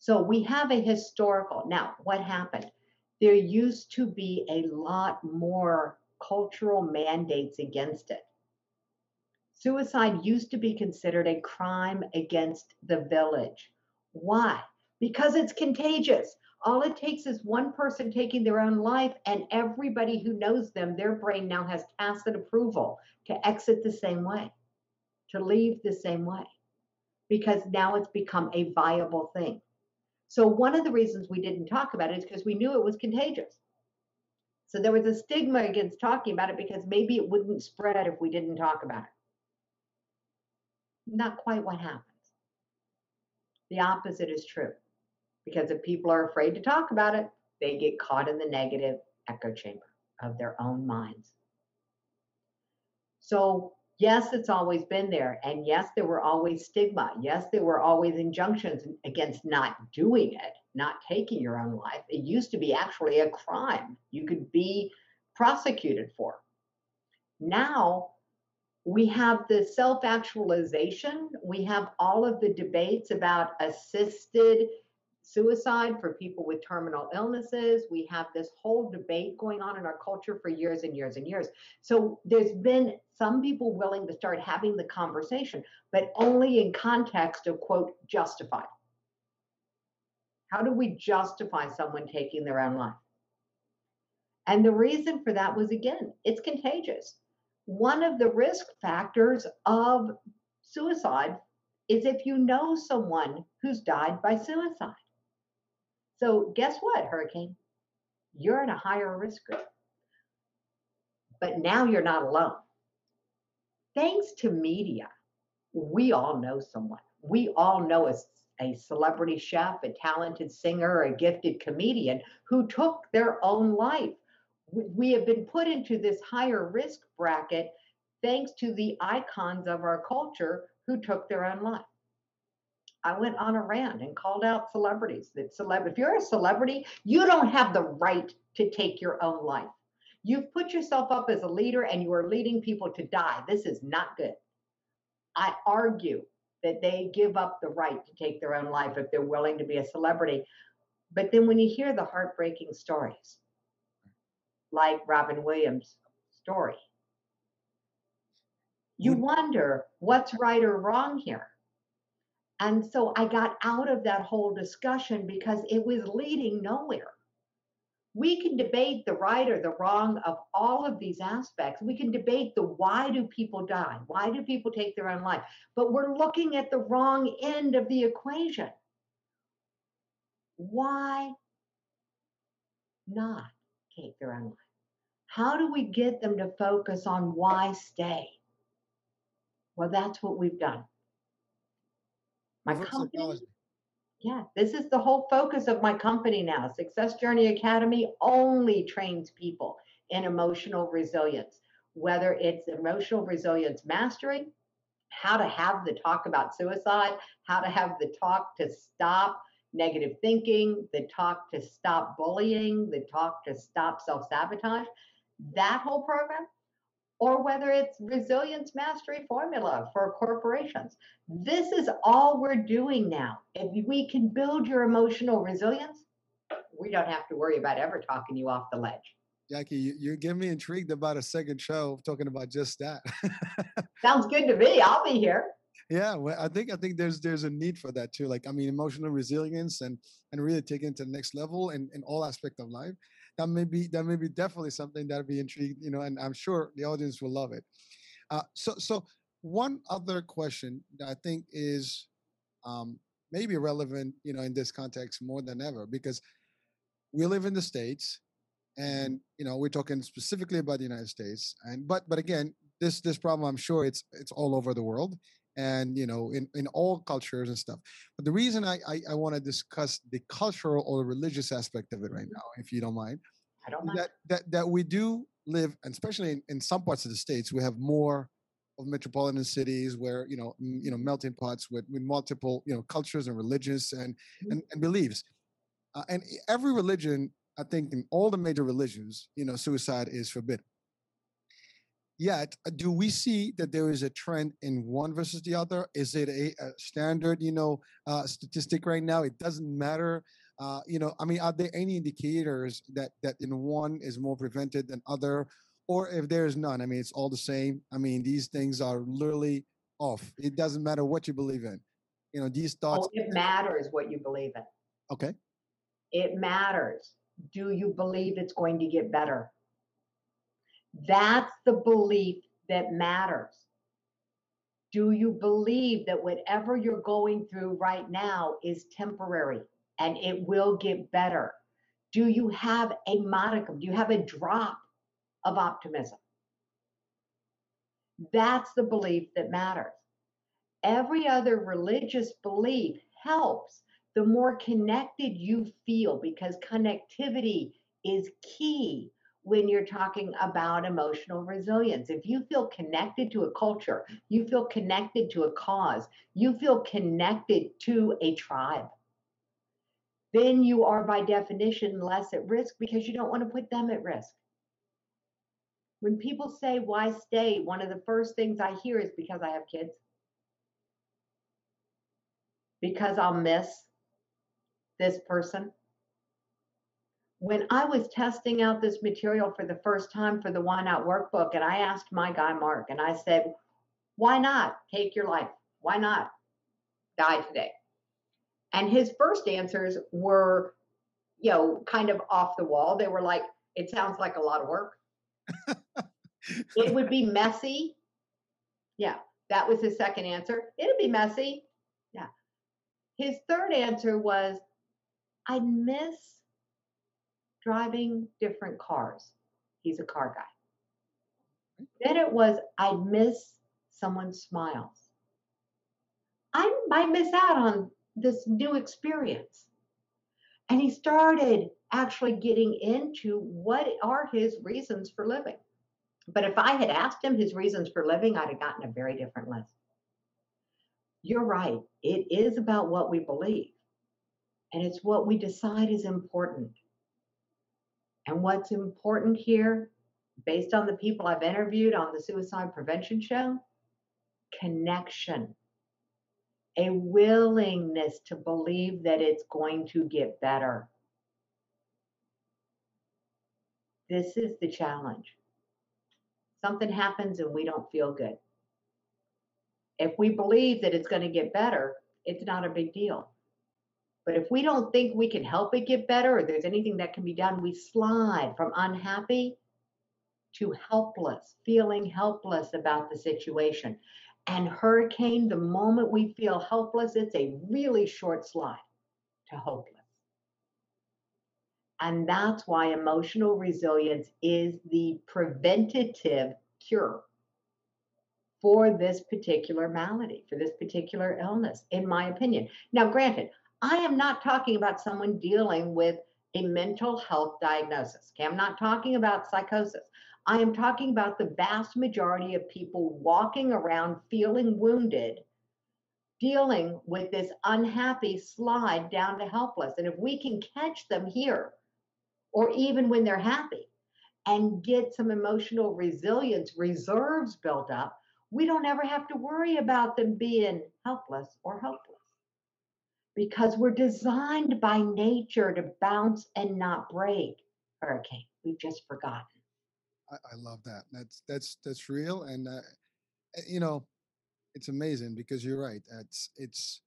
So we have a historical. Now, what happened? There used to be a lot more cultural mandates against it. Suicide used to be considered a crime against the village. Why? Because it's contagious. All it takes is one person taking their own life, and everybody who knows them, their brain now has tacit approval to exit the same way, to leave the same way, because now it's become a viable thing. So one of the reasons we didn't talk about it is because we knew it was contagious. So there was a stigma against talking about it because maybe it wouldn't spread if we didn't talk about it. Not quite what happens. The opposite is true, because if people are afraid to talk about it, they get caught in the negative echo chamber of their own minds. So yes, it's always been there. And yes, there were always stigma. Yes, there were always injunctions against not doing it, not taking your own life. It used to be actually a crime you could be prosecuted for. Now, we have the self-actualization. We have all of the debates about assisted suicide for people with terminal illnesses. We have this whole debate going on in our culture for years and years and years. So there's been some people willing to start having the conversation, but only in context of, quote, justified. How do we justify someone taking their own life? And the reason for that was, again, it's contagious. One of the risk factors of suicide is if you know someone who's died by suicide. So guess what, Hurricane? You're at a higher risk group. But now you're not alone. Thanks to media, we all know someone. We all know a celebrity chef, a talented singer, a gifted comedian who took their own life. We have been put into this higher risk bracket thanks to the icons of our culture who took their own life. I went on a rant and called out celebrities. If you're a celebrity, you don't have the right to take your own life. You've put yourself up as a leader and you are leading people to die. This is not good. I argue that they give up the right to take their own life if they're willing to be a celebrity. But then when you hear the heartbreaking stories, like Robin Williams' story, you wonder what's right or wrong here. And so I got out of that whole discussion because it was leading nowhere. We can debate the right or the wrong of all of these aspects. We can debate the why do people die? Why do people take their own life? But we're looking at the wrong end of the equation. Why not take their own life? How do we get them to focus on why stay? Well, that's what we've done. My company, yeah, this is the whole focus of my company now. Success Journey Academy only trains people in emotional resilience, whether it's emotional resilience mastery, how to have the talk about suicide, how to have the talk to stop negative thinking, the talk to stop bullying, the talk to stop self-sabotage, that whole program, or whether it's resilience mastery formula for corporations. This is all we're doing now. If we can build your emotional resilience, we don't have to worry about ever talking you off the ledge. Jackie, you're getting me intrigued about a second show talking about just that. Sounds good to me. I'll be here. Yeah, well, I think there's a need for that too. Like, I mean, emotional resilience and really taking it to the next level in all aspects of life. That may be definitely something that'll be intrigued, you know, and I'm sure the audience will love it. So one other question that I think is maybe relevant, you know, in this context more than ever, because we live in the States and, you know, we're talking specifically about the United States. And, but again, this problem, I'm sure it's all over the world and, you know, in all cultures and stuff. But the reason I want to discuss the cultural or religious aspect of it right now, if you don't mind, I don't mind. That we do live, and especially in some parts of the States, we have more of metropolitan cities where, you know, melting pots with multiple, you know, cultures and religions and beliefs. And every religion, I think in all the major religions, you know, suicide is forbidden. Yet, do we see that there is a trend in one versus the other? Is it a standard, you know, statistic right now? It doesn't matter. You know, I mean, are there any indicators that in one is more prevented than other? Or if there is none, I mean, it's all the same. I mean, these things are literally off. It doesn't matter what you believe in. You know, these thoughts. Oh, it matters what you believe in. Okay. It matters. Do you believe it's going to get better? That's the belief that matters. Do you believe that whatever you're going through right now is temporary and it will get better? Do you have a modicum? Do you have a drop of optimism? That's the belief that matters. Every other religious belief helps. The more connected you feel, because connectivity is key when you're talking about emotional resilience. If you feel connected to a culture, you feel connected to a cause, you feel connected to a tribe, then you are by definition less at risk because you don't want to put them at risk. When people say, why stay? One of the first things I hear is because I have kids, because I'll miss this person. When I was testing out this material for the first time for the Why Not Workbook, and I asked my guy, Mark, and I said, why not take your life? Why not die today? And his first answers were, you know, kind of off the wall. They were like, it sounds like a lot of work. It would be messy. Yeah, that was his second answer. It'd be messy. Yeah. His third answer was, I miss driving different cars. He's a car guy. Then it was, I miss someone's smiles. I might miss out on this new experience. And he started actually getting into what are his reasons for living. But if I had asked him his reasons for living, I'd have gotten a very different list. You're right. It is about what we believe. And it's what we decide is important. And what's important here, based on the people I've interviewed on the Suicide Prevention Show, connection. A willingness to believe that it's going to get better. This is the challenge. Something happens and we don't feel good. If we believe that it's going to get better, it's not a big deal. But if we don't think we can help it get better or there's anything that can be done, we slide from unhappy to helpless, feeling helpless about the situation. And hurricane, the moment we feel helpless, it's a really short slide to hopeless. And that's why emotional resilience is the preventative cure for this particular malady, for this particular illness, in my opinion. Now, granted, I am not talking about someone dealing with a mental health diagnosis. Okay, I'm not talking about psychosis. I am talking about the vast majority of people walking around feeling wounded, dealing with this unhappy slide down to helpless. And if we can catch them here, or even when they're happy, and get some emotional resilience reserves built up, we don't ever have to worry about them being helpless or hopeless. Because we're designed by nature to bounce and not break. Hurricane, we've just forgotten. I love that. That's real. And, you know, it's amazing because you're right. It's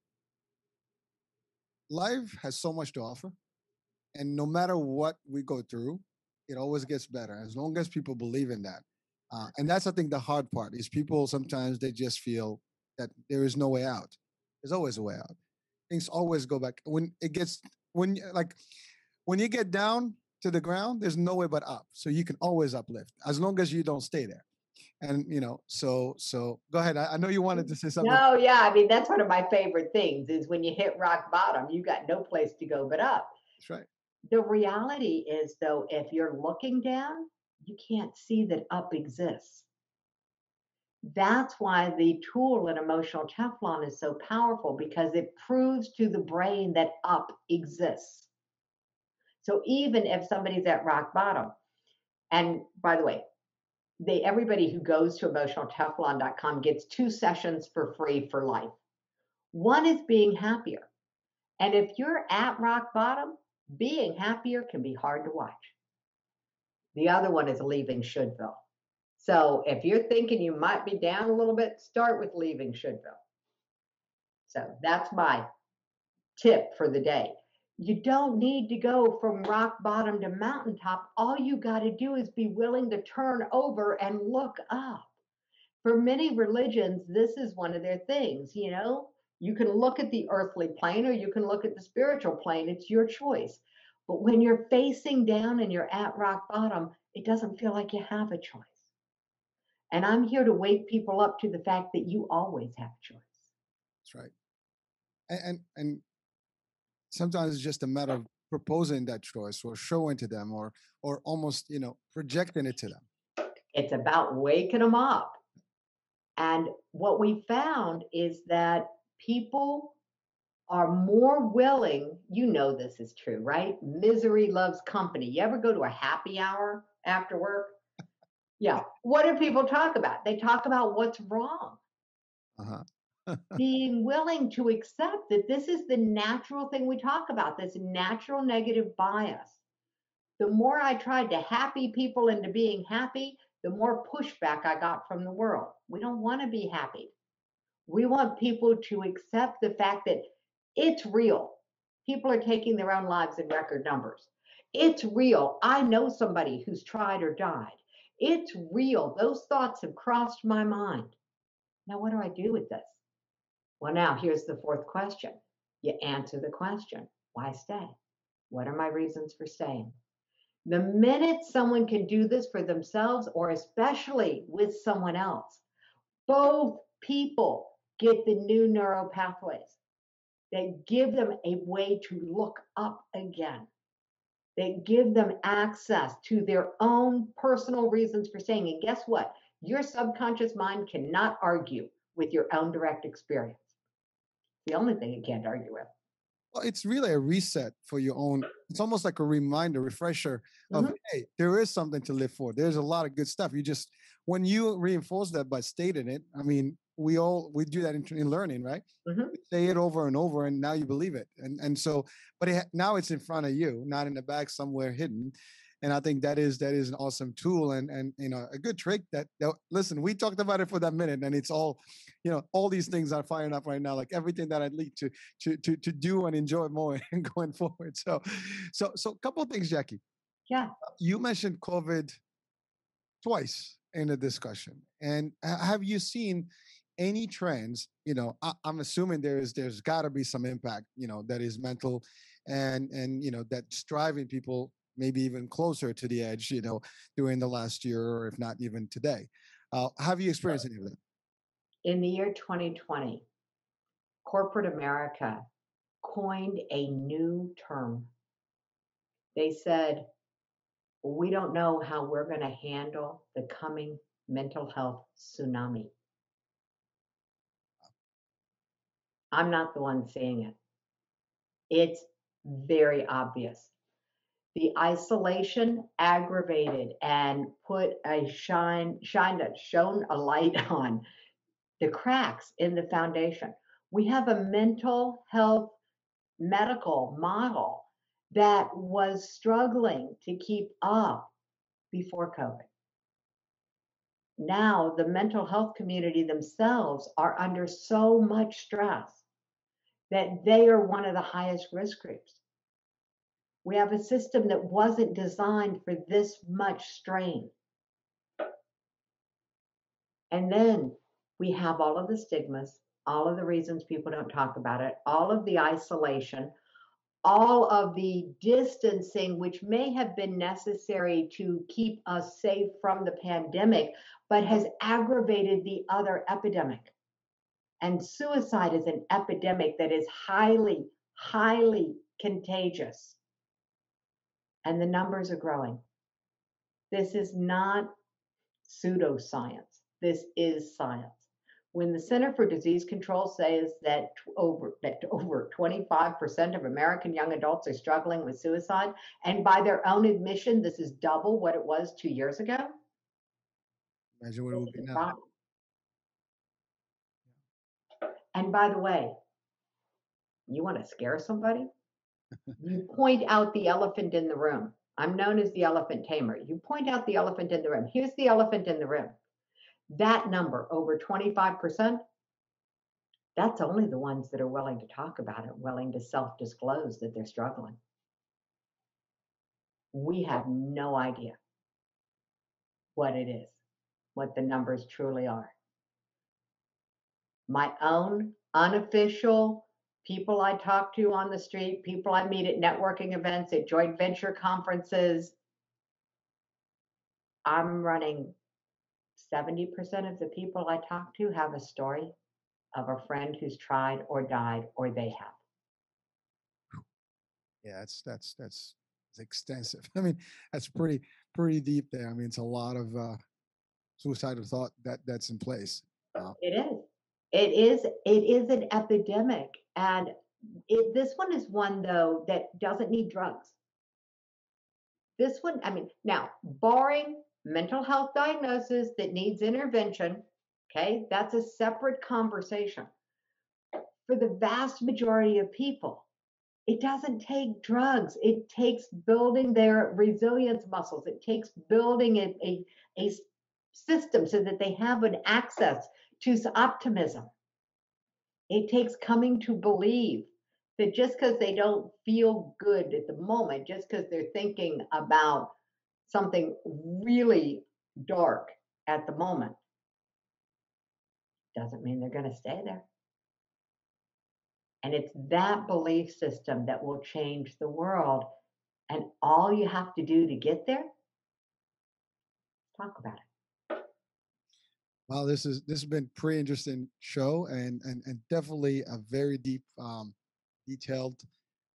life has so much to offer. And no matter what we go through, it always gets better as long as people believe in that. And that's, I think, the hard part is people sometimes they just feel that there is no way out. There's always a way out. things always go back. When you get down to the ground, there's no way but up. So you can always uplift as long as you don't stay there. And, you know, so go ahead. I know you wanted to say something. No, yeah. I mean, that's one of my favorite things is when you hit rock bottom, you got no place to go but up. That's right. The reality is, though, if you're looking down, you can't see that up exists. That's why the tool in Emotional Teflon is so powerful, because it proves to the brain that up exists. So even if somebody's at rock bottom, and by the way, everybody who goes to emotionalteflon.com gets 2 sessions for free for life. One is being happier. And if you're at rock bottom, being happier can be hard to watch. The other one is Leaving Shouldville. So if you're thinking you might be down a little bit, start with Leaving Shouldville. So that's my tip for the day. You don't need to go from rock bottom to mountaintop. All you got to do is be willing to turn over and look up. For many religions, this is one of their things, you know. You can look at the earthly plane or you can look at the spiritual plane. It's your choice. But when you're facing down and you're at rock bottom, it doesn't feel like you have a choice. And I'm here to wake people up to the fact that you always have a choice. That's right. And sometimes it's just a matter of proposing that choice or showing to them or almost, you know, projecting it to them. It's about waking them up. And what we found is that people are more willing, you know this is true, right? Misery loves company. You ever go to a happy hour after work? Yeah. What do people talk about? They talk about what's wrong. Being willing to accept that this is the natural thing we talk about, this natural negative bias. The more I tried to happy people into being happy, the more pushback I got from the world. We don't want to be happy. We want people to accept the fact that it's real. People are taking their own lives in record numbers. It's real. I know somebody who's tried or died. It's real. Those thoughts have crossed my mind. Now, what do I do with this? Well, now here's the 4th question. You answer the question, why stay? What are my reasons for staying? The minute someone can do this for themselves, or especially with someone else, both people get the new neural pathways. They give them a way to look up again. They give them access to their own personal reasons for staying. And guess what? Your subconscious mind cannot argue with your own direct experience. The only thing it can't argue with. Well, it's really a reset for your own. It's almost like a reminder, refresher of, hey, there is something to live for. There's a lot of good stuff. You just, when you reinforce that by stating it, I mean, we do that in learning, right? Say it over and over, and now you believe it. And so, but now it's in front of you, not in the back somewhere hidden. And I think that is an awesome tool and you know, a good trick that listen, we talked about it for that minute, and it's all, you know, all these things are firing up right now, like everything that I'd like to do and enjoy more and going forward. So a couple of things, Jackie. Yeah. You mentioned COVID twice in the discussion. And have you seen any trends? You know, I'm assuming there's gotta be some impact, you know, that is mental and you know, that's driving people maybe even closer to the edge, you know, during the last year, or if not even today. Have you experienced any of that? In the year 2020, corporate America coined a new term. They said, we don't know how we're going to handle the coming mental health tsunami. I'm not the one saying it. It's very obvious. The isolation aggravated and put a shone a light on the cracks in the foundation. We have a mental health medical model that was struggling to keep up before COVID. Now the mental health community themselves are under so much stress that they are one of the highest risk groups. We have a system that wasn't designed for this much strain. And then we have all of the stigmas all of the reasons people don't talk about it, all of the isolation, all of the distancing, which may have been necessary to keep us safe from the pandemic, but has aggravated the other epidemic. And suicide is an epidemic that is highly, highly contagious. And the numbers are growing. This is not pseudoscience. This is science. When the Center for Disease Control says that over 25% of American young adults are struggling with suicide, and by their own admission, this is double what it was 2 years ago. Imagine what it would be now. And by the way, you want to scare somebody? You point out the elephant in the room. I'm known as the elephant tamer. You point out the elephant in the room. Here's the elephant in the room. That number, over 25%, that's only the ones that are willing to talk about it, willing to self-disclose that they're struggling. We have no idea what it is, what the numbers truly are. My own unofficial people I talk to on the street, people I meet at networking events, at joint venture conferences, I'm running 70% of the people I talk to have a story of a friend who's tried or died or they have. Yeah, that's extensive. I mean, that's pretty deep there. I mean, it's a lot of suicidal thought that's in place. It is an epidemic, and this one is one though that doesn't need drugs. This one, I mean, now barring mental health diagnosis that needs intervention, okay, that's a separate conversation. For the vast majority of people, it doesn't take drugs. It takes building their resilience muscles. It takes building a system so that they have an access to optimism. It takes coming to believe that just because they don't feel good at the moment, just because they're thinking about something really dark at the moment, doesn't mean they're going to stay there. And it's that belief system that will change the world. And all you have to do to get there, talk about it. Wow, this has been a pretty interesting show, and definitely a very deep, detailed,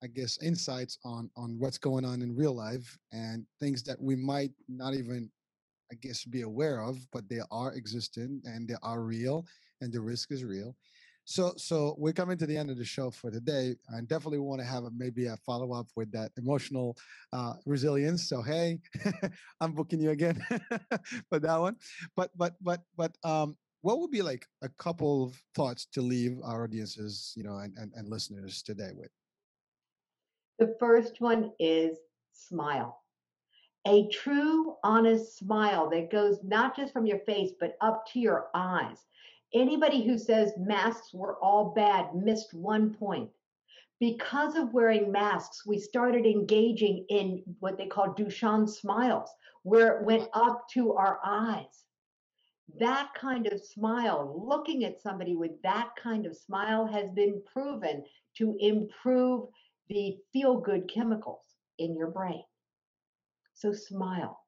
I guess, insights on what's going on in real life and things that we might not even, I guess, be aware of, but they are existent and they are real and the risk is real. So we're coming to the end of the show for today, and definitely want to have maybe a follow-up with that emotional resilience. So, hey, I'm booking you again for that one. But what would be like a couple of thoughts to leave our audiences, and listeners today with? The first one is smile. A true, honest smile that goes not just from your face, but up to your eyes. Anybody who says masks were all bad missed one point. Because of wearing masks, we started engaging in what they call Duchenne smiles, where it went up to our eyes. That kind of smile, looking at somebody with that kind of smile, has been proven to improve the feel-good chemicals in your brain. So smile.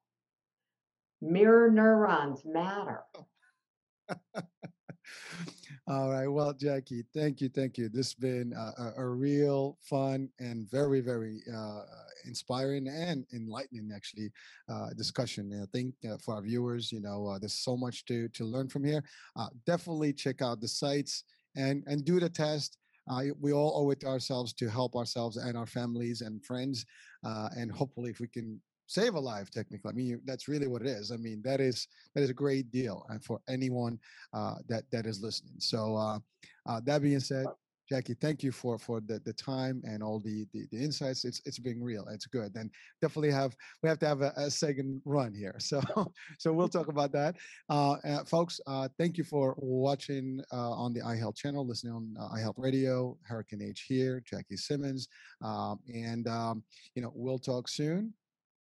Mirror neurons matter. All right. Well, Jackie, thank you. This has been a real fun and very, very inspiring and enlightening, actually, discussion. I think for our viewers, there's so much to learn from here. Definitely check out the sites and do the test. We all owe it to ourselves to help ourselves and our families and friends. And hopefully if we can save a life, technically, I mean, that's really what it is. I mean, that is a great deal. And for anyone that is listening. So that being said, Jackie, thank you for the time and all the insights. It's been real. It's good. And definitely we have to have a second run here. So we'll talk about that. Folks, thank you for watching on the iHealth channel, listening on iHealth Radio, Hurricane H here, Jackie Simmons. We'll talk soon.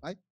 Bye.